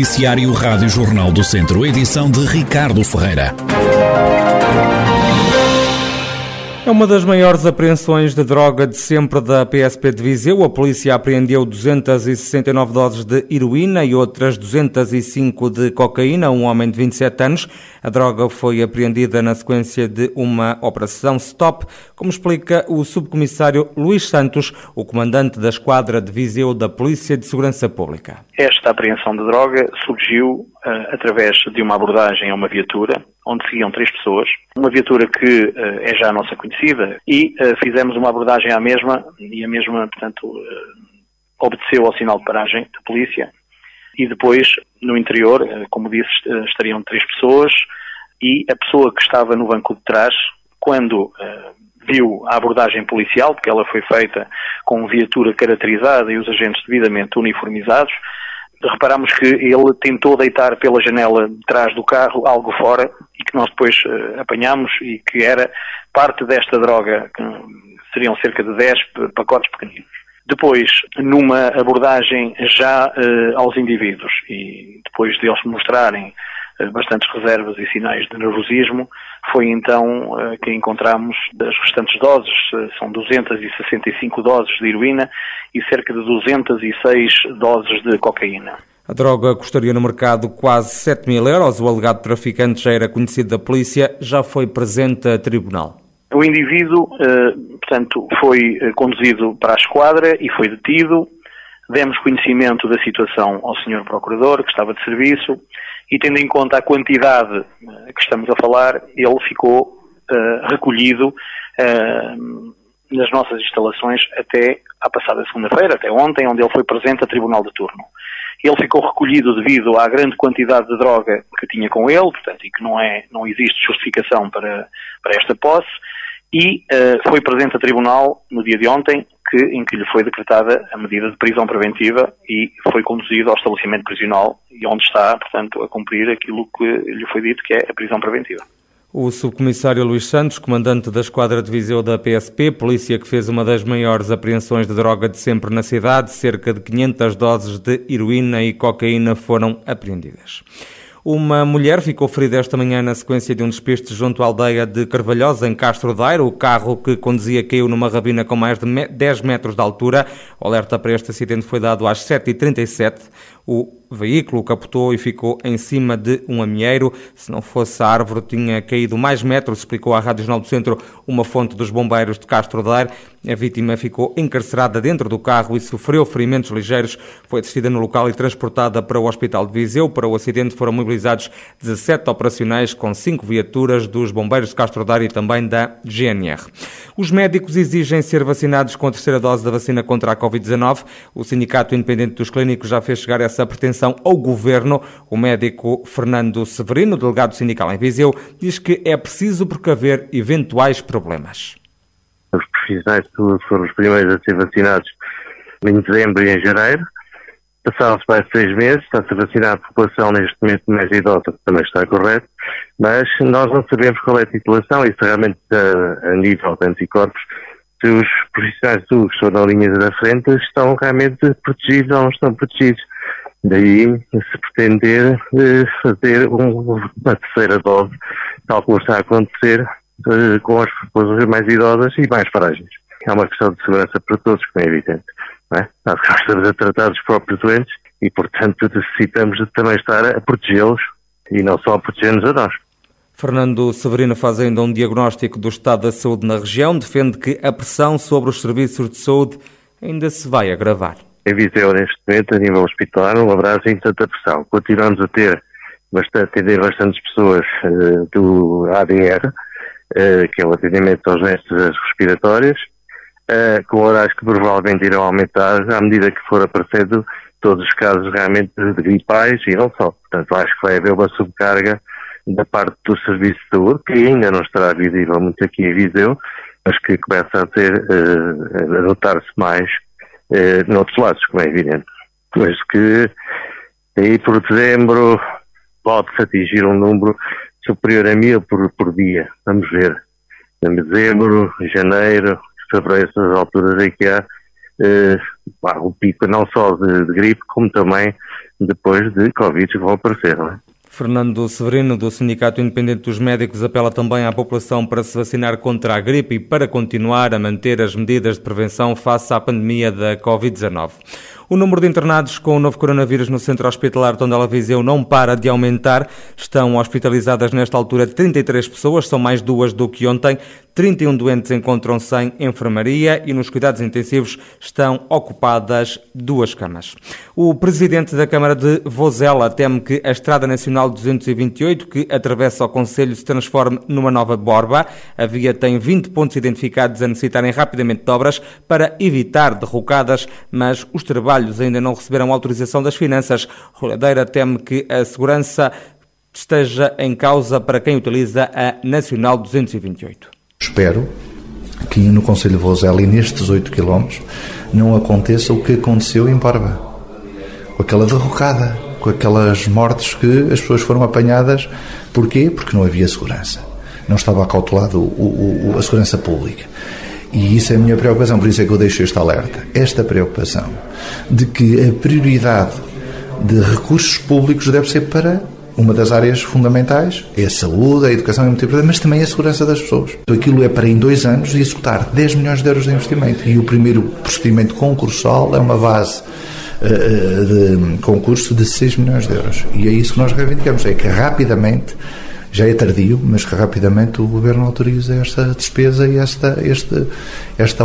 Noticiário Rádio Jornal do Centro, edição de Ricardo Ferreira. É uma das maiores apreensões de droga de sempre da PSP de Viseu. A polícia apreendeu 269 doses de heroína e outras 205 de cocaína a um homem de 27 anos. A droga foi apreendida na sequência de uma operação stop, como explica o subcomissário Luís Santos, o comandante da esquadra de Viseu da Polícia de Segurança Pública. Esta apreensão de droga surgiu através de uma abordagem a uma viatura, onde seguiam 3 pessoas, uma viatura que é já a nossa conhecida, e fizemos uma abordagem à mesma, e a mesma, portanto, obedeceu ao sinal de paragem da polícia, e depois, no interior, como disse, estariam 3 pessoas, e a pessoa que estava no banco de trás, quando viu a abordagem policial, porque ela foi feita com viatura caracterizada e os agentes devidamente uniformizados, reparámos que ele tentou deitar pela janela de trás do carro algo fora e que nós depois apanhámos, e que era parte desta droga, que seriam cerca de 10 pacotes pequeninos. Depois, numa abordagem já aos indivíduos, e depois deles mostrarem bastantes reservas e sinais de nervosismo, foi então que encontramos as restantes doses, são 265 doses de heroína e cerca de 206 doses de cocaína. A droga custaria no mercado quase 7 mil euros. O alegado traficante já era conhecido da polícia, já foi presente a tribunal. O indivíduo, portanto, foi conduzido para a esquadra e foi detido. Demos conhecimento da situação ao Sr. Procurador, que estava de serviço, e tendo em conta a quantidade que estamos a falar, ele ficou recolhido nas nossas instalações até à passada segunda-feira, até ontem, onde ele foi presente a tribunal de turno. Ele ficou recolhido devido à grande quantidade de droga que tinha com ele, portanto, e que não existe justificação para esta posse, e foi presente a tribunal no dia de ontem, em que lhe foi decretada a medida de prisão preventiva e foi conduzido ao estabelecimento prisional, e onde está, portanto, a cumprir aquilo que lhe foi dito, que é a prisão preventiva. O subcomissário Luís Santos, comandante da esquadra de Viseu da PSP, polícia que fez uma das maiores apreensões de droga de sempre na cidade, cerca de 500 doses de heroína e cocaína foram apreendidas. Uma mulher ficou ferida esta manhã na sequência de um despiste junto à aldeia de Carvalhosa, em Castro Daire. O carro que conduzia caiu numa ravina com mais de 10 metros de altura. O alerta para este acidente foi dado às 7h37. O veículo capotou e ficou em cima de um amieiro. Se não fosse a árvore, tinha caído mais metros, explicou à Rádio Jornal do Centro uma fonte dos bombeiros de Castro Daire. A vítima ficou encarcerada dentro do carro e sofreu ferimentos ligeiros. Foi assistida no local e transportada para o Hospital de Viseu. Para o acidente foram mobilizados 17 operacionais com 5 viaturas dos bombeiros de Castro Daire e também da GNR. Os médicos exigem ser vacinados com a 3ª dose da vacina contra a Covid-19. O Sindicato Independente dos Clínicos já fez chegar essa pretensão ao Governo. O médico Fernando Severino, delegado sindical em Viseu, diz que é preciso precaver eventuais problemas. Os profissionais de saúde foram os primeiros a ser vacinados em dezembro e em janeiro. Passaram-se mais 6 meses, está-se a vacinar a população neste momento mais idosa, também está correto, mas nós não sabemos qual é a titulação, isso realmente a nível de anticorpos, se os profissionais de saúde que estão na linha da frente estão realmente protegidos ou não estão protegidos. Daí se pretender fazer uma 3ª dose, tal como está a acontecer com as populações mais idosas e mais frágeis. É uma questão de segurança para todos, como é evidente. Não é? Nós estamos a tratar dos próprios doentes e, portanto, necessitamos de também estar a protegê-los e não só a proteger-nos a nós. Fernando Severino faz ainda um diagnóstico do estado da saúde na região, defende que a pressão sobre os serviços de saúde ainda se vai agravar. Em Viseu, neste momento, a nível hospitalar, não haverá assim tanta pressão. Continuamos a atender bastantes pessoas do ADR, que é o atendimento aos doenças respiratórias, com horários que provavelmente irão aumentar à medida que for aparecendo todos os casos realmente de gripais e não só. Portanto, acho que vai haver uma subcarga da parte do serviço de saúde, que ainda não estará visível muito aqui em Viseu, mas que começa a notar-se mais noutros lados, como é evidente. Mas que aí por dezembro pode-se atingir um número superior a 1000 por dia. Vamos ver. Em dezembro, janeiro, fevereiro, essas alturas aí que há o pico não só de gripe, como também depois de Covid vão aparecer, não é? Fernando Severino, do Sindicato Independente dos Médicos, apela também à população para se vacinar contra a gripe e para continuar a manter as medidas de prevenção face à pandemia da Covid-19. O número de internados com o novo coronavírus no centro hospitalar Tondela Viseu não para de aumentar. Estão hospitalizadas nesta altura 33 pessoas, são mais duas do que ontem. 31 doentes encontram-se em enfermaria e nos cuidados intensivos estão ocupadas duas camas. O presidente da Câmara de Vouzela teme que a Estrada Nacional 228, que atravessa o concelho, se transforme numa nova Borba. A via tem 20 pontos identificados a necessitarem rapidamente de obras para evitar derrocadas, mas os trabalhos ainda não receberam autorização das finanças. Rui Ladeira teme que a segurança esteja em causa para quem utiliza a Nacional 228. Espero que no concelho de Vouzela e nestes 8 km não aconteça o que aconteceu em Borba, com aquela derrocada, com aquelas mortes que as pessoas foram apanhadas. Porquê? Porque não havia segurança. Não estava acautelado a segurança pública. E isso é a minha preocupação, por isso é que eu deixo este alerta, esta preocupação de que a prioridade de recursos públicos deve ser para uma das áreas fundamentais, é a saúde, a educação, é muito importante, mas também a segurança das pessoas. Aquilo é para em 2 anos executar 10 milhões de euros de investimento, e o primeiro procedimento concursal é uma base de concurso de 6 milhões de euros, e é isso que nós reivindicamos, é que rapidamente, já é tardio, mas que rapidamente o Governo autoriza esta despesa e esta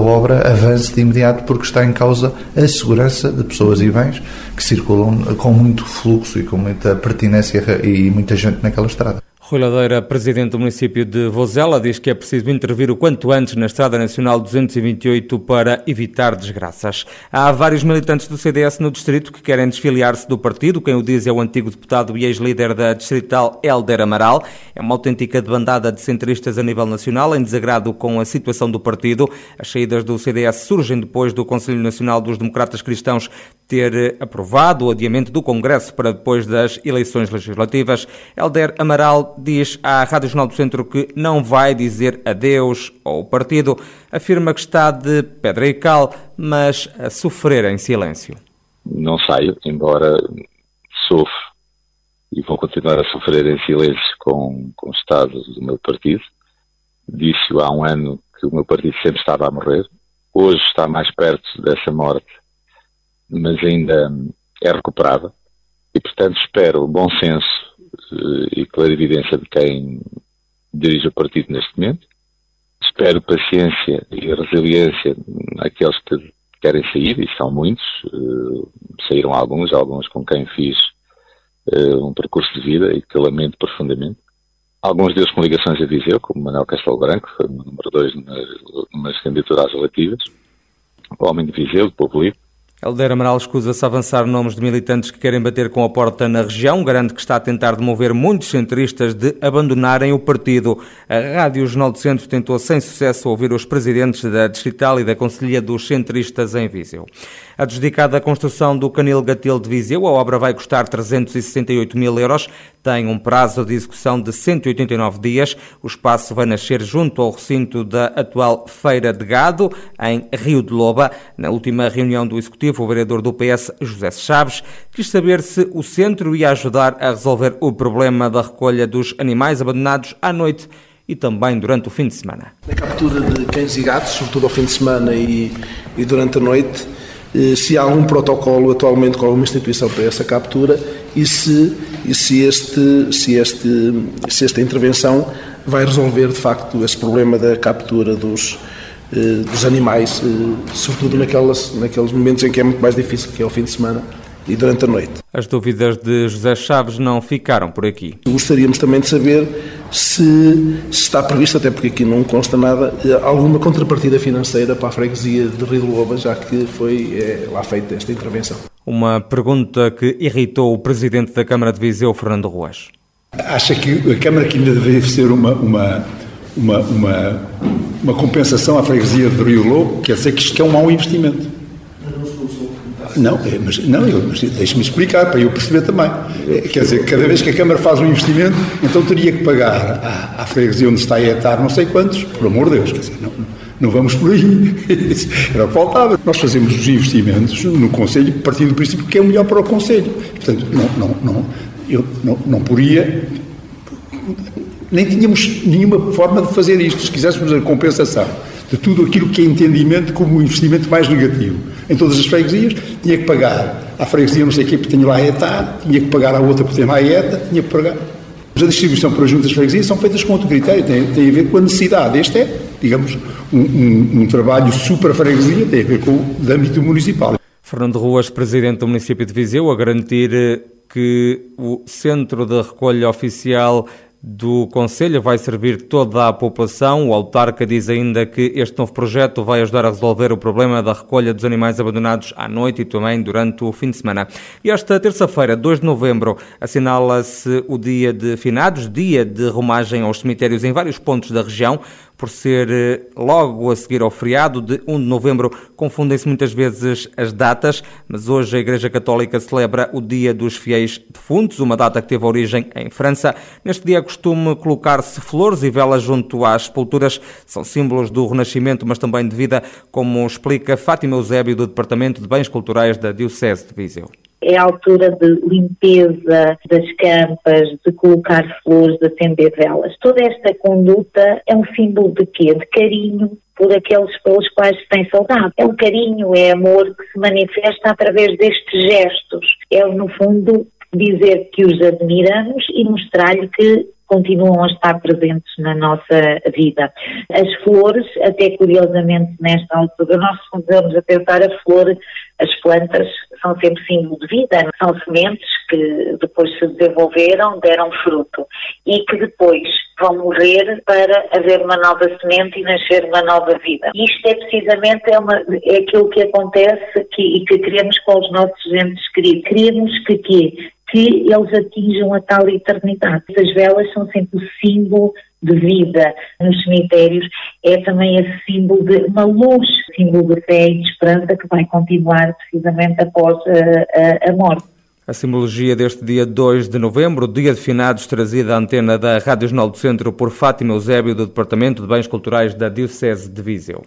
obra avance de imediato, porque está em causa a segurança de pessoas e bens que circulam com muito fluxo e com muita pertinência e muita gente naquela estrada. Rui Ladeira, presidente do município de Vouzela, diz que é preciso intervir o quanto antes na Estrada Nacional 228 para evitar desgraças. Há vários militantes do CDS no distrito que querem desfiliar-se do partido. Quem o diz é o antigo deputado e ex-líder da distrital Helder Amaral. É uma autêntica debandada de centristas a nível nacional, em desagrado com a situação do partido. As saídas do CDS surgem depois do Conselho Nacional dos Democratas Cristãos ter aprovado o adiamento do Congresso para depois das eleições legislativas. Helder Amaral diz à Rádio Jornal do Centro que não vai dizer adeus ao partido, afirma que está de pedra e cal, mas a sofrer em silêncio. Não saio, embora sofro e vou continuar a sofrer em silêncio com o estado do meu partido. Disse-o há 1 ano que o meu partido sempre estava a morrer, hoje está mais perto dessa morte, mas ainda é recuperável e, portanto, espero o bom senso e clarividência de quem dirige o partido neste momento. Espero paciência e resiliência àqueles que querem sair, e são muitos, saíram alguns com quem fiz um percurso de vida e que lamento profundamente. Alguns deles com ligações a Viseu, como Manuel Castelo Branco, foi o número 2 nas candidaturas relativas, o homem de Viseu, do povo livre. Helder Amaral escusa-se a avançar nomes de militantes que querem bater com a porta na região, garante que está a tentar demover muitos centristas de abandonarem o partido. A Rádio Jornal do Centro tentou sem sucesso ouvir os presidentes da distrital e da Conselhia dos Centristas em Viseu. Adjudicada a construção do Canil Gatil de Viseu, a obra vai custar 368 mil euros, tem um prazo de execução de 189 dias. O espaço vai nascer junto ao recinto da atual Feira de Gado, em Rio de Loba. Na última reunião do Executivo, o vereador do PS, José Chaves, quis saber se o centro ia ajudar a resolver o problema da recolha dos animais abandonados à noite e também durante o fim de semana. Na captura de cães e gatos, sobretudo ao fim de semana e durante a noite, se há algum protocolo atualmente com alguma instituição para essa captura e se esta intervenção vai resolver de facto esse problema da captura dos animais, sobretudo naqueles momentos em que é muito mais difícil, que é ao fim de semana e durante a noite. As dúvidas de José Chaves não ficaram por aqui. Gostaríamos também de saber se está previsto, até porque aqui não consta nada, alguma contrapartida financeira para a freguesia de Rio de Loba, já que foi lá feita esta intervenção. Uma pergunta que irritou o presidente da Câmara de Viseu, Fernando Ruas. Acha que a Câmara que ainda deve ser uma compensação à freguesia de Rio de Loba? Quer dizer que isto é um mau investimento. Mas deixe-me explicar, para eu perceber também. Quer dizer, cada vez que a Câmara faz um investimento, então teria que pagar à freguesia onde está a etar não sei quantos, por amor de Deus, quer dizer, não. não vamos por aí. Era o que faltava. Nós fazemos os investimentos no Conselho partindo do princípio que é o melhor para o Conselho. Portanto, eu não podia... Nem tínhamos nenhuma forma de fazer isto, se quiséssemos a compensação de tudo aquilo que é entendimento como um investimento mais negativo. Em todas as freguesias, tinha que pagar à freguesia não sei o quê, porque tenho lá a ETA, tinha que pagar à outra porque tenho lá a ETA, tinha que pagar... A distribuição para as juntas de freguesia são feitas com outro critério, tem a ver com a necessidade. Este é, digamos, um trabalho supra-freguesia, tem a ver com o âmbito municipal. Fernando Ruas, presidente do município de Viseu, a garantir que o centro de recolha oficial do Conselho vai servir toda a população. O autarca diz ainda que este novo projeto vai ajudar a resolver o problema da recolha dos animais abandonados à noite e também durante o fim de semana. E esta terça-feira, 2 de novembro, assinala-se o Dia de Finados, dia de romagem aos cemitérios em vários pontos da região. Por ser logo a seguir ao feriado de 1 de novembro, confundem-se muitas vezes as datas, mas hoje a Igreja Católica celebra o Dia dos Fiéis Defuntos, uma data que teve origem em França. Neste dia costume colocar-se flores e velas junto às sepulturas, são símbolos do Renascimento, mas também de vida, como explica Fátima Eusébio, do Departamento de Bens Culturais da Diocese de Viseu. É a altura de limpeza das campas, de colocar flores, de acender velas. Toda esta conduta é um símbolo de quê? De carinho por aqueles pelos quais se tem saudade. É um carinho, é amor que se manifesta através destes gestos. É, no fundo, dizer que os admiramos e mostrar-lhe que continuam a estar presentes na nossa vida. As flores, até curiosamente nesta altura, nós começamos a pensar a flor, as plantas são sempre símbolo de vida, são sementes que depois se desenvolveram, deram fruto e que depois vão morrer para haver uma nova semente e nascer uma nova vida. Isto é precisamente é aquilo que acontece e que queremos com os nossos entes queridos. Queremos que eles atinjam a tal eternidade. As velas são sempre o símbolo de vida nos cemitérios, é também esse símbolo de uma luz, símbolo de fé e de esperança que vai continuar precisamente após a morte. A simbologia deste dia 2 de novembro, Dia de Finados, trazida à antena da Rádio Jornal do Centro por Fátima Eusébio, do Departamento de Bens Culturais da Diocese de Viseu.